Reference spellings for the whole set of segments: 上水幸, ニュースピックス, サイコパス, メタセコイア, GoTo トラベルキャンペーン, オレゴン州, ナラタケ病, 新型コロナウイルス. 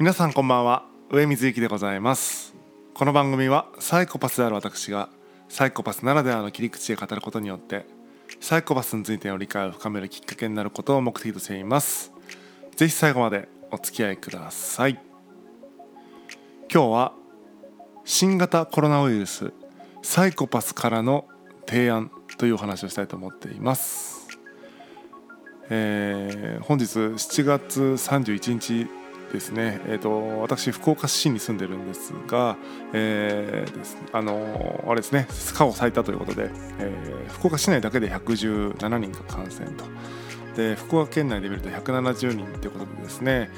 皆さんこんばんは、上水幸でございます。この番組はサイコパスである私がサイコパスならではの切り口で語ることによってサイコパスについての理解を深めるきっかけになることを目的としています。ぜひ最後までお付き合いください。今日は新型コロナウイルスサイコパスからの提案というお話をしたいと思っています。本日7月31日ですね。私福岡市に住んでるんですが、あれですね、過去最多ということで、福岡市内だけで117人が感染と、で福岡県内で見ると170人ということでですね、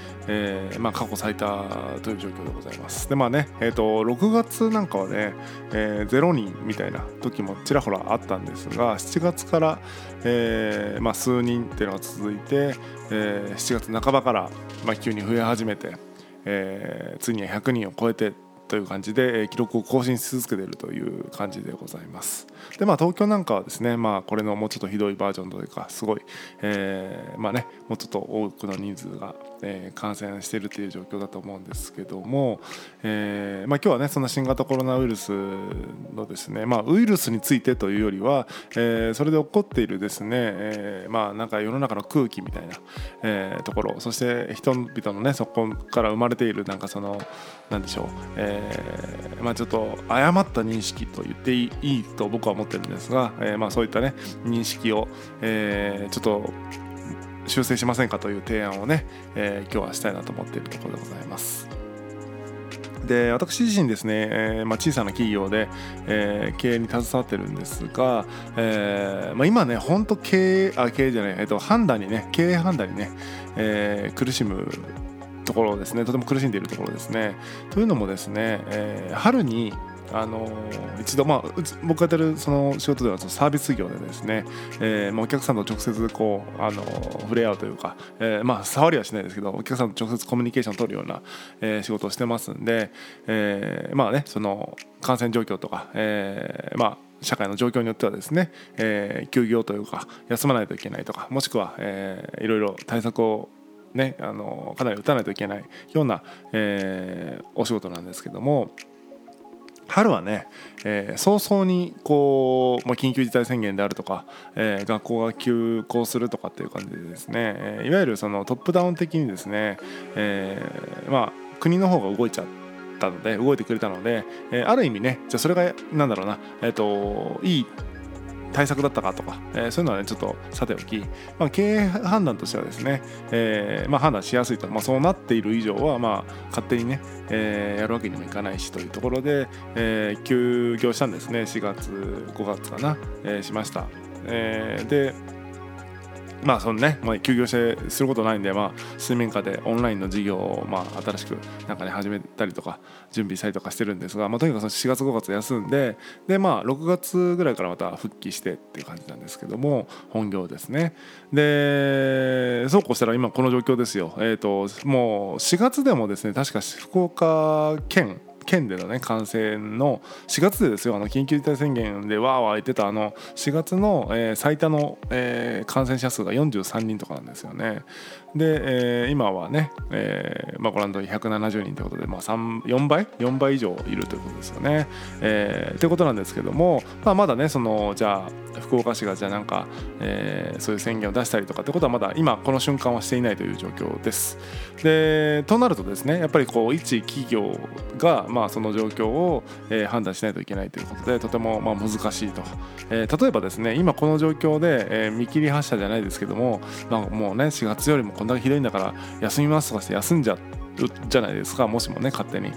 過去最多という状況でございます。で6月なんかはね、0人みたいな時もちらほらあったんですが、7月から、数人っていうのが続いて、7月半ばから、急に増え始めて、ついに100人を超えてという感じで記録を更新し続けているという感じでございます。で東京なんかはですね、これのもうちょっとひどいバージョンというか、すごい、もうちょっと多くの人数が、感染しているという状況だと思うんですけども、今日はね、そんな新型コロナウイルスのですね、ウイルスについてというよりは、それで起こっているですね、なんか世の中の空気みたいな、ところ、そして人々のね、そこから生まれているなんかそのなんでしょう、ちょっと誤った認識と言っていいと僕は思ってるんですが、そういったね認識を、ちょっと修正しませんかという提案をね、今日はしたいなと思っているところでございます。で私自身ですね、小さな企業で、経営に携わってるんですが、今ね本当経営判断にね、苦しむところですね、とても苦しんでいるところですね。というのもですね、春に一度、僕がやってるその仕事ではサービス業でですね、お客さんと直接こう触れ合うというか、触りはしないですけど、お客さんと直接コミュニケーションを取るような、仕事をしてますんで、その感染状況とか、社会の状況によってはですね、休業というか休まないといけないとか、もしくは、いろいろ対策をね、かなり打たないといけないような、お仕事なんですけども、春はね、早々にこう、緊急事態宣言であるとか、学校が休校するとかっていう感じでですね、いわゆるそのトップダウン的にですね、国の方が動いてくれたので、ある意味ね、じゃあそれがいい対策だったかとか、そういうのはねちょっとさておき、経営判断としてはですね、判断しやすいと、そうなっている以上は勝手にね、やるわけにもいかないしというところで、休業したんですね。4月5月かな、しました。で休業してすることないんで、水面下でオンラインの事業を、新しくなんかね始めたりとか準備したりとかしてるんですが、とにかく4月5月休んで、で6月ぐらいからまた復帰してっていう感じなんですけども、本業ですね。でそうこうしたら今この状況ですよ。もう4月でもですね、確か福岡県でのね感染の4月でですよ、緊急事態宣言でわーわー言ってた4月の、最多の、感染者数が43人とかなんですよね。で、今はね、ご覧の通り170人ということで、4倍以上いるということですよね。ということなんですけども、まだねそのじゃあ福岡市がじゃあなんか、そういう宣言を出したりとかってことはまだ今この瞬間はしていないという状況です。でとなるとですね、やっぱり一企業がその状況を、判断しないといけないということで、とても難しいと、例えばですね今この状況で、見切り発車じゃないですけども、もうね4月よりもこんだけひどいんだから休みますとかして休んじゃうじゃないですか、もしもね勝手に、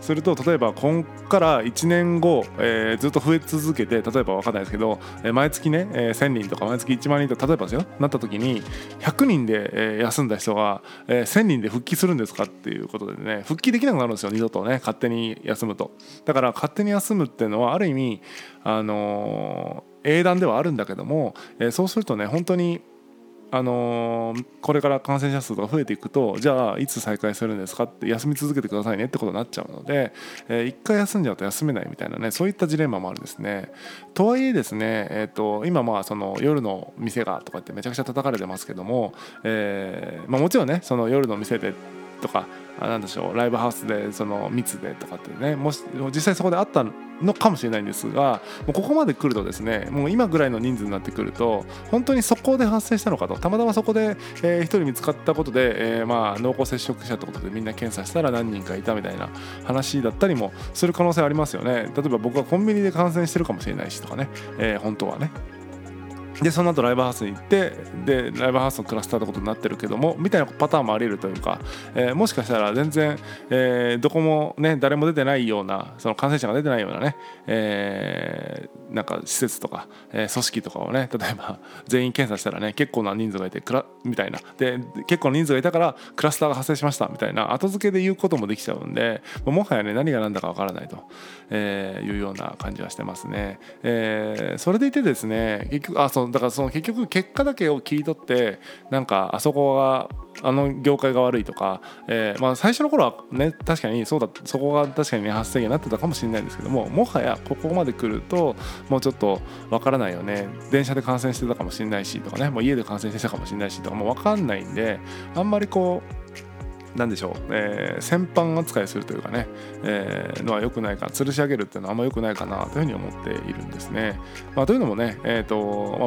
それと例えば今から1年後、ずっと増え続けて、例えば分かんないですけど、毎月ね、1000人とか毎月1万人とか例えばですよなった時に、100人で、休んだ人が、1000人で復帰するんですかっていうことでね、復帰できなくなるんですよ、二度とね勝手に休むと。だから勝手に休むっていうのはある意味英断ではあるんだけども、そうするとね本当にこれから感染者数が増えていくと、じゃあいつ再開するんですかって、休み続けてくださいねってことになっちゃうので、一回休んじゃうと休めないみたいなね、そういったジレンマもあるんですね。とはいえですね、今その夜の店がとかってめちゃくちゃ叩かれてますけども、もちろんね、その夜の店でとか、なんでしょう、ライブハウスでその密でとかってね、もし実際そこであったのかもしれないんですが、もうここまで来るとですね、もう今ぐらいの人数になってくると、本当にそこで発生したのかと、たまたまそこで1人見つかったことで、濃厚接触者ってことでみんな検査したら何人かいたみたいな話だったりもする可能性ありますよね。例えば僕はコンビニで感染してるかもしれないしとかね、本当はね。でその後ライブハウスに行って、でライブハウスのクラスターってことになってるけどもみたいなパターンもあり得るというか、もしかしたら全然、どこもね、誰も出てないような、その感染者が出てないようなね、なんか施設とか、組織とかをね、例えば全員検査したらね、結構な人数がいてみたいな、で結構な人数がいたからクラスターが発生しましたみたいな後付けで言うこともできちゃうんで、もはやね、何が何だかわからないと、いうような感じはしてますね。それでいてですね、だからその結局結果だけを切り取って、なんかあそこがあの業界が悪いとか、最初の頃はね、確かにそうだ、そこが確かに発生源になってたかもしれないんですけども、もはやここまで来るともうちょっとわからないよね、電車で感染してたかもしれないしとかね、もう家で感染してたかもしれないしとか、もうわかんないんで、あんまりこうなんでしょう、先般扱いするというかね、のは良くないか、吊るし上げるっていうのはあんま良くないかなというふうに思っているんですね。というのもね、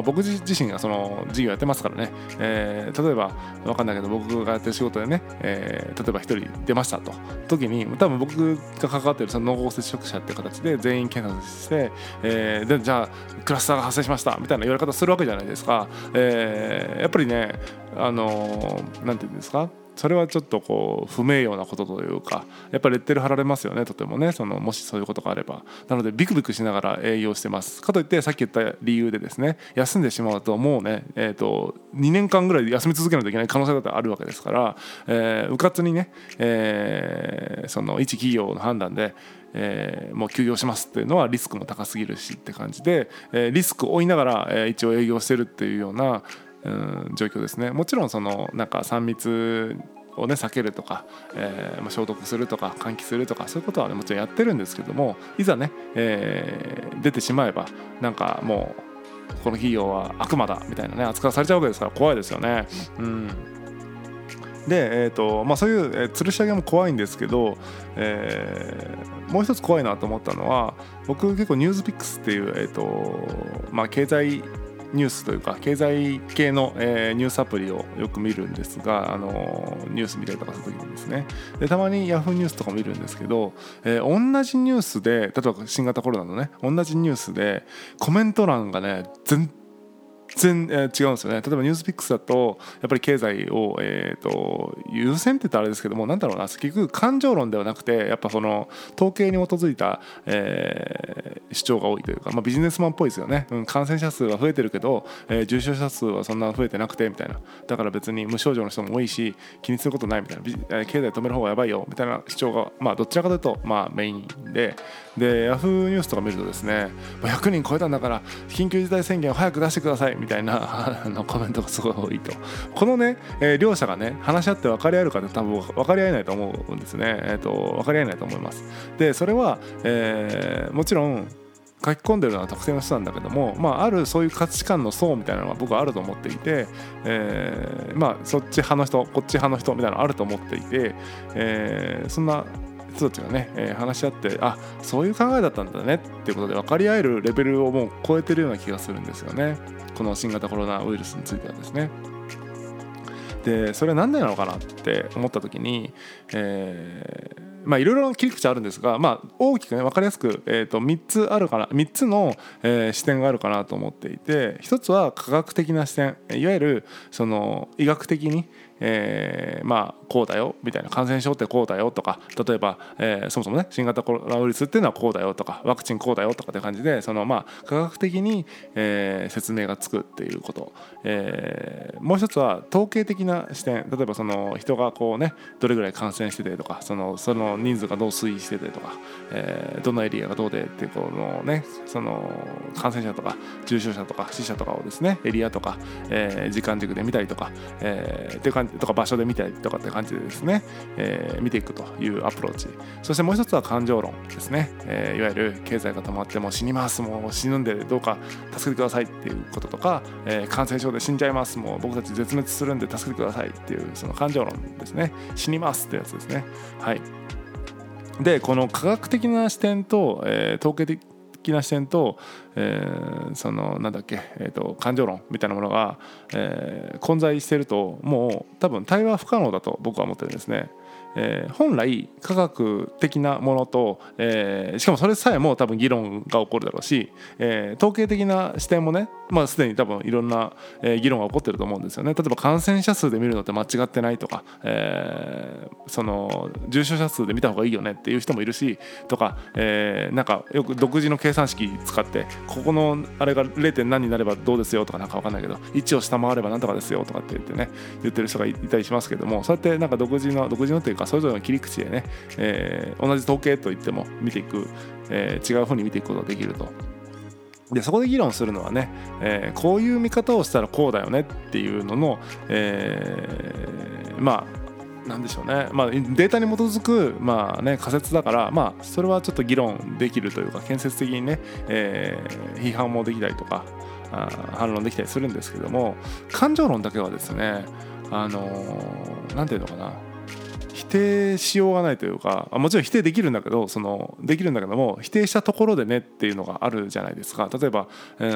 僕自身がその事業やってますからね、例えば分かんないけど、僕がやってる仕事でね、例えば一人出ましたと時に、多分僕が関わっているその濃厚接触者って形で全員検査して、でじゃあクラスターが発生しましたみたいな言われ方するわけじゃないですか。やっぱりね、なんていうんですか、それはちょっとこう不名誉なことというか、やっぱりレッテル貼られますよね、とてもね、そのもしそういうことがあれば。なのでビクビクしながら営業してます。かといってさっき言った理由でですね、休んでしまうともうね、2年間ぐらい休み続けないといけない可能性だってあるわけですから、うかつにね、その一企業の判断でもう休業しますっていうのはリスクも高すぎるしって感じで、リスクを負いながら、一応営業してるっていうような状況ですね。もちろんそのなんか3密をね避けるとか、消毒するとか換気するとか、そういうことはねもちろんやってるんですけども、いざね、出てしまえば、なんかもうこの企業は悪魔だみたいなね扱いされちゃうわけですから、怖いですよね。でそういう吊るし上げも怖いんですけど、もう一つ怖いなと思ったのは、僕結構ニュースピックスっていう、経済ニュースというか経済系の、ニュースアプリをよく見るんですが、ニュース見たりとかするときにですね、でたまにヤフーニュースとか見るんですけど、同じニュースで、例えば新型コロナのね同じニュースでコメント欄がね全然違うんですよね。例えばニュースピックスだとやっぱり経済を、優先って言ったらあれですけども、なんだろうな、結局感情論ではなくて、やっぱその統計に基づいた、主張が多いというか、ビジネスマンっぽいですよね。感染者数は増えてるけど、重症者数はそんな増えてなくてみたいな、だから別に無症状の人も多いし気にすることないみたいな、経済止める方がやばいよみたいな主張が、どちらかというと、メインで、ヤフーニュースとか見るとですね、100人超えたんだから緊急事態宣言を早く出してくださいみたいなコメントがすごい多いと。このね、両者がね話し合って分かり合えるかって多分分かり合えないと思うんですね。分かり合えないと思います。でそれは、もちろん書き込んでるのは特定の人なんだけども、あるそういう価値観の層みたいなのは僕はあると思っていて、そっち派の人こっち派の人みたいなのあると思っていて、そんな人たちがね、話し合って、あ、そういう考えだったんだねっていうことで分かり合えるレベルをもう超えてるような気がするんですよね、この新型コロナウイルスについてはですね。でそれは何でなのかなって思った時に、いろいろな切り口あるんですが、大きくね分かりやすく、3つの、視点があるかなと思っていて、一つは科学的な視点、いわゆるその医学的に、まあこうだよみたいな、感染症ってこうだよとか、例えばそもそもね新型コロナウイルスっていうのはこうだよとか、ワクチンこうだよとかって感じで、そのまあ科学的に説明がつくっていうこと、もう一つは統計的な視点、例えばその人がこうねどれぐらい感染しててとか、その人数がどう推移しててとか、どのエリアがどうでっていうこのね、その感染者とか重症者とか死者とかをですねエリアとか時間軸で見たりとかっていう感じとか、場所で見たりとかって感じでですね、見ていくというアプローチ。そしてもう一つは感情論ですね、いわゆる経済が止まってもう死にます、もう死ぬんでどうか助けてくださいっていうこととか、感染症で死んじゃいます、もう僕たち絶滅するんで助けてくださいっていうその感情論ですね、死にますってやつですね。はい。でこの科学的な視点と、統計的な視点と、そのなんだっけ、感情論みたいなものが、混在していると、もう多分対話不可能だと僕は思ってるんですね。本来科学的なものと、しかもそれさえも多分議論が起こるだろうし、統計的な視点もね、まあ、すでに多分いろんな議論が起こってると思うんですよね。例えば感染者数で見るのって間違ってないとか、その重症者数で見た方がいいよねっていう人もいるしとか、なんかよく独自の計算式使って、ここのあれが 0. 何になればどうですよとか、なんか分かんないけど1を下回ればなんとかですよとかって言ってね、言ってる人がいたりしますけども、そうやってなんか独自のというかそれぞれの切り口でね、同じ統計といっても見ていく、違う風に見ていくことができると。でそこで議論するのはね、こういう見方をしたらこうだよねっていうのの、まあなんでしょうね、まあ、データに基づく、まあね、仮説だから、まあ、それはちょっと議論できるというか、建設的にね、批判もできたりとか反論できたりするんですけども、感情論だけはですね、なんていうのかな、否定しようがないというか、もちろん否定できるんだけど、できるんだけども、否定したところでねっていうのがあるじゃないですか。例えば、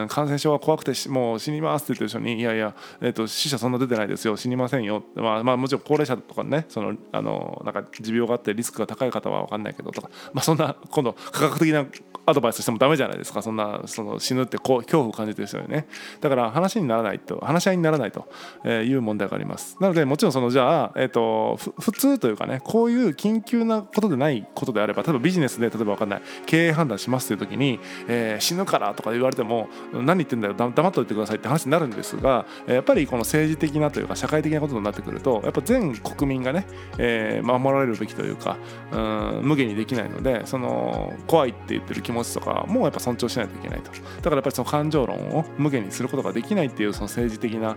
感染症が怖くてもう死にますって言ってる人に、いやいや、死者そんな出てないですよ、死にませんよ、まあ、もちろん高齢者とかね、なんか持病があってリスクが高い方は分かんないけどとか、まあ、そんな今度科学的なアドバイスしてもダメじゃないですか。その死ぬって恐怖を感じてる人にね、だから話し合いにならないという問題があります。なのでもちろんじゃあ、普通というかね、こういう緊急なことでないことであれば、例えばビジネスで、例えば分かんない経営判断しますという時に、死ぬからとか言われても何言ってんだよ、黙っといてくださいって話になるんですが、やっぱりこの政治的なというか社会的なことになってくると、やっぱ全国民がね、守られるべきというか、無限にできないので、怖いって言ってる気持ちとかもやっぱ尊重しないといけないと。だからやっぱりその感情論を無限にすることができないっていうその政治的な、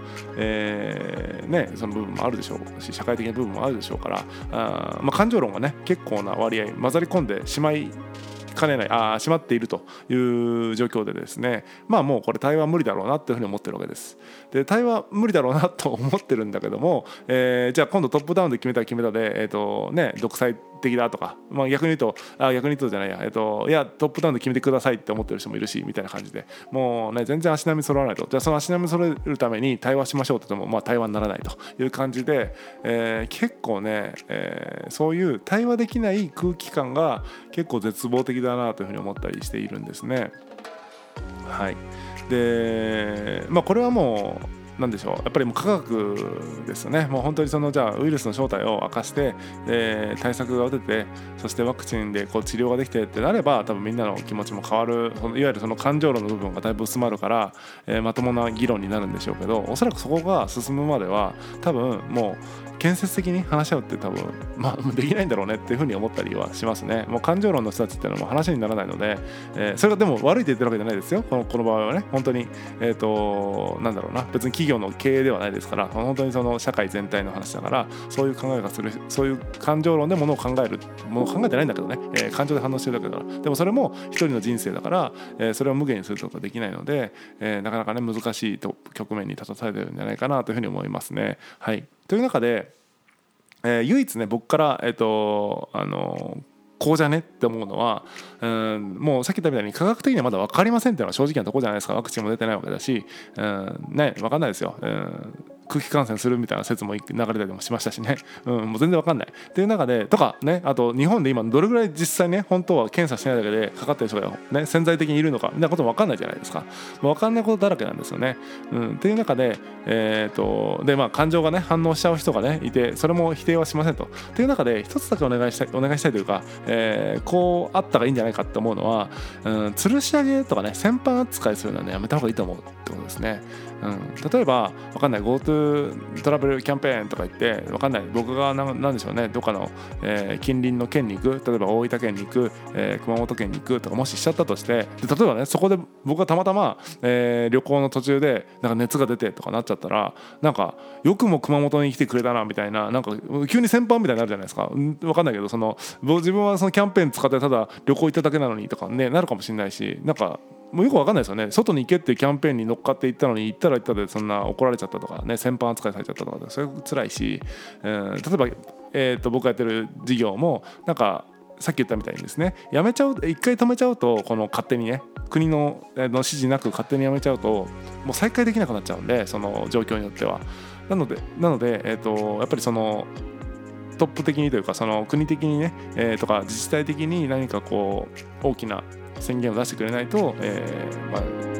その部分もあるでしょうし、社会的な部分もあるでしょうから、まあ、感情論がね結構な割合混ざり込んでしまいかねない、しまっているという状況でですね、まあもうこれ対話無理だろうなというふうに思ってるわけです。で対話無理だろうなと思ってるんだけども、じゃあ今度トップダウンで決めたで、独裁的だとか、まあ、いやトップダウンで決めてくださいって思ってる人もいるしみたいな感じで、もうね全然足並み揃わないと。じゃあその足並み揃えるために対話しましょうって言っても、まあ、対話にならないという感じで、結構ね、そういう対話できない空気感が結構絶望的だなというふうに思ったりしているんですね。はい。でまあこれはもうなんでしょう、やっぱりもう科学ですよね。もう本当にじゃあウイルスの正体を明かして、対策が打てて、そしてワクチンで治療ができてってなれば、多分みんなの気持ちも変わる、いわゆるその感情論の部分がだいぶ薄まるから、まともな議論になるんでしょうけど、おそらくそこが進むまでは多分もう建設的に話し合うって多分、まあ、できないんだろうねっていうふうに思ったりはしますね。もう感情論の人たちっていうのはもう話にならないので、それがでも悪いって言ってるわけじゃないですよ。この場合はね、本当に、なんだろうな、別に企業の経営ではないですから、本当にその社会全体の話だから、そういう考えがする、そういう感情論でものを考える、ものを考えてないんだけどね、感情で反応してるだけだから、でもそれも一人の人生だから、それを無限にすることはできないので、なかなかね難しい局面に立たされてるんじゃないかなというふうに思いますね。はい。という中で、唯一ね僕からこうじゃねって思うのは、もうさっき言ったみたいに科学的にはまだ分かりませんっていうのは正直なところじゃないですか。ワクチンも出てないわけだし、分かんないですよ。空気感染するみたいな説も流れたりもしましたしね、うん、もう全然わかんないっていう中でとかね、あと日本で今どれぐらい実際ね本当は検査してないだけでかかってる人が、ね、潜在的にいるのかみたいなこともわかんないじゃないですか。わかんないことだらけなんですよね、うん、っていう中で、でまあ感情がね反応しちゃう人がねいて、それも否定はしませんと。っていう中で一つだけお願いしたいというか、こうあったらいいんじゃないかって思うのは、うん、吊るし上げとかね先般扱いするのはねやめた方がいいと思うってことですね、うん、例えばわかんない GoTo トラベルキャンペーンとか言ってわかんない僕がなんでしょうねどっかの、近隣の県に行く、例えば大分県に行く、熊本県に行くとかもししちゃったとして、で例えばねそこで僕がたまたま、旅行の途中でなんか熱が出てとかなっちゃったら、なんかよくも熊本に来てくれたなみたいな、なんか急に先般みたいになるじゃないですか。わかんないけどその自分はそのキャンペーン使ってただ旅行行っただけなのにとかねなるかもしれないし、なんかもうよくわかんないですよね。外に行けっていうキャンペーンに乗っかって行ったのに、行ったら行ったでそんな怒られちゃったとかね、先般扱いされちゃったとか、それ辛いし、例えば、僕がやってる事業もなんかさっき言ったみたいにですね、やめちゃう、一回止めちゃうと、この勝手にね国の指示なく勝手にやめちゃうともう再開できなくなっちゃうんで、その状況によってはなので、やっぱりそのトップ的にというかその国的にね、とか自治体的に何かこう大きな宣言を出してくれないと、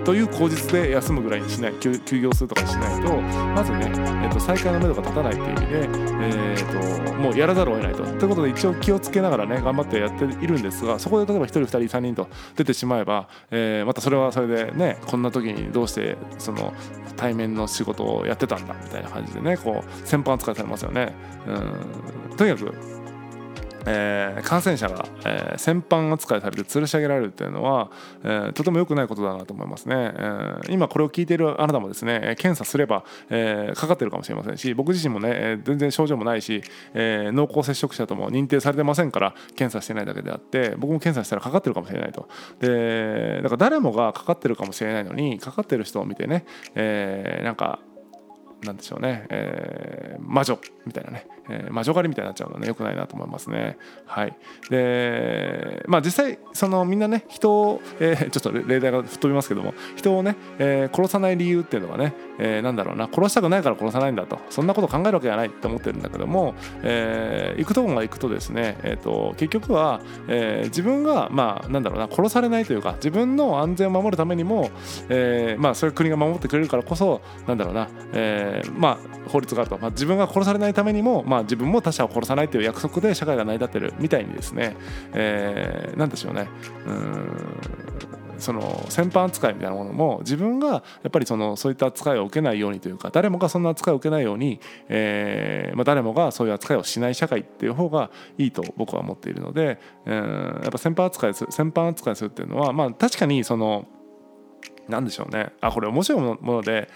という口実で休むぐらいにしない、休業するとかにしないと、まずね、再開の目処が立たないという意味で、もうやらざるを得ないと。ということで一応気をつけながらね頑張ってやっているんですが、そこで例えば1人2人3人と出てしまえば、またそれはそれでね、こんな時にどうしてその対面の仕事をやってたんだみたいな感じでね、こう先般扱いされますよね。とにかく感染者が、先般扱いされて吊るし上げられるというのは、とても良くないことだなと思いますね、今これを聞いているあなたもですね、検査すれば、かかっているかもしれませんし、僕自身もね、全然症状もないし、濃厚接触者とも認定されてませんから、検査してないだけであって、僕も検査したらかかっているかもしれないと。でだから誰もがかかっているかもしれないのに、かかっている人を見てね、なんでしょうね、魔女みたいなね、魔女狩りみたいになっちゃうのね、良くないなと思いますね。はい。で、まあ実際そのみんなね人を、ちょっと例題が吹っ飛びますけども、人をね、殺さない理由っていうのがね、なんだろうな、殺したくないから殺さないんだと、そんなこと考えるわけじゃないって思ってるんだけども、行くとこが行くとですね、結局は、自分がまあなんだろうな、殺されないというか自分の安全を守るためにも、まあそれ国が守ってくれるからこそ、なんだろうな、まあ法律があると、まあ、自分が殺されないためにも、まあ、自分も他者を殺さないという約束で社会が成り立ってるみたいにですね、なんでしょうね、その先般扱いみたいなものも、自分がやっぱりそういった扱いを受けないようにというか、誰もがそんな扱いを受けないように、まあ誰もがそういう扱いをしない社会っていう方がいいと僕は思っているので、やっぱ先般扱いするっていうのは、まあ確かにそのなんでしょうね、あこれ面白いもので、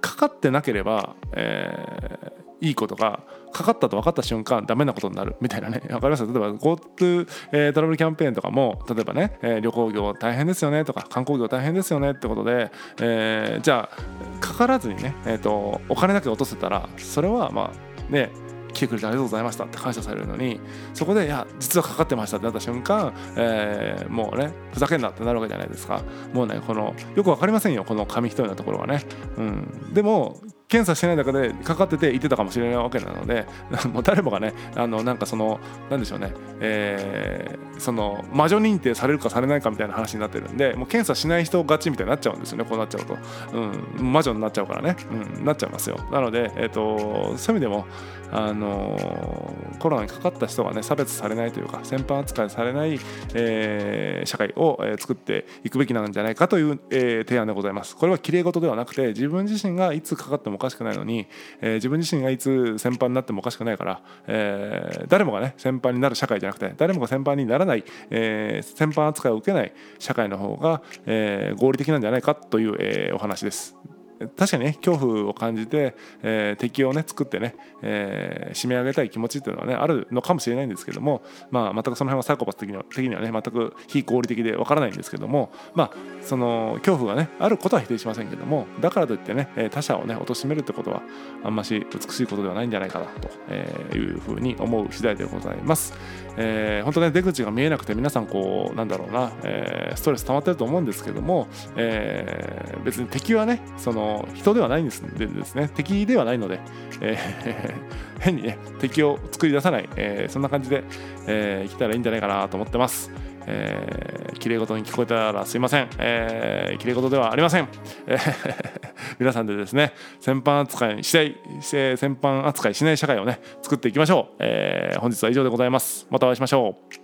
かかってなければ、いいことがかかったと分かった瞬間ダメなことになるみたいなね、分かります。例えば GoTo トラベルキャンペーンとかも、例えばね、旅行業大変ですよねとか観光業大変ですよねってことで、じゃあかからずにね、お金だけ落とせたら、それはまあね、来てくれてありがとうございましたって感謝されるのに、そこでいや実はかかってましたってなった瞬間、もうねふざけんなってなるわけじゃないですか。もうねこのよくわかりませんよ、この紙一重なところはね、うん、でも検査してない中でかかってていてたかもしれないわけなので、もう誰もがね、なんかそのなんでしょうね、その魔女認定されるかされないかみたいな話になってるんで、もう検査しない人勝ちみたいになっちゃうんですよね。こうなっちゃうと、うん、魔女になっちゃうからね、うん、なっちゃいますよ。なので、そういう意味でも、コロナにかかった人がね差別されないというか先般扱いされない、社会を、作っていくべきなんじゃないかという、提案でございます。これは綺麗事ではなくて、自分自身がいつかかってもおかしくないのに、自分自身がいつ先般になってもおかしくないから、誰もがね先般になる社会じゃなくて、誰もが先般にならない、先般扱いを受けない社会の方が、合理的なんじゃないかという、お話です。確かにね恐怖を感じて、敵をね作ってね、締め上げたい気持ちっていうのはねあるのかもしれないんですけども、まあ全くその辺はサイコパス的にはね全く非合理的でわからないんですけども、まあその恐怖がねあることは否定しませんけども、だからといってね他者をね貶めるってことはあんまし美しいことではないんじゃないかなというふうに思う次第でございます。本当ね出口が見えなくて皆さんこうなんだろうな、ストレス溜まってると思うんですけども、別に敵はねその人ではないんですでですね、敵ではないので、変にね敵を作り出さない、そんな感じで、来たらいいんじゃないかなと思ってます。きれいごとに聞こえたらすいません。きれいごとではありません。皆さんでですね、戦犯扱いしない社会をね作っていきましょう。本日は以上でございます。またお会いしましょう。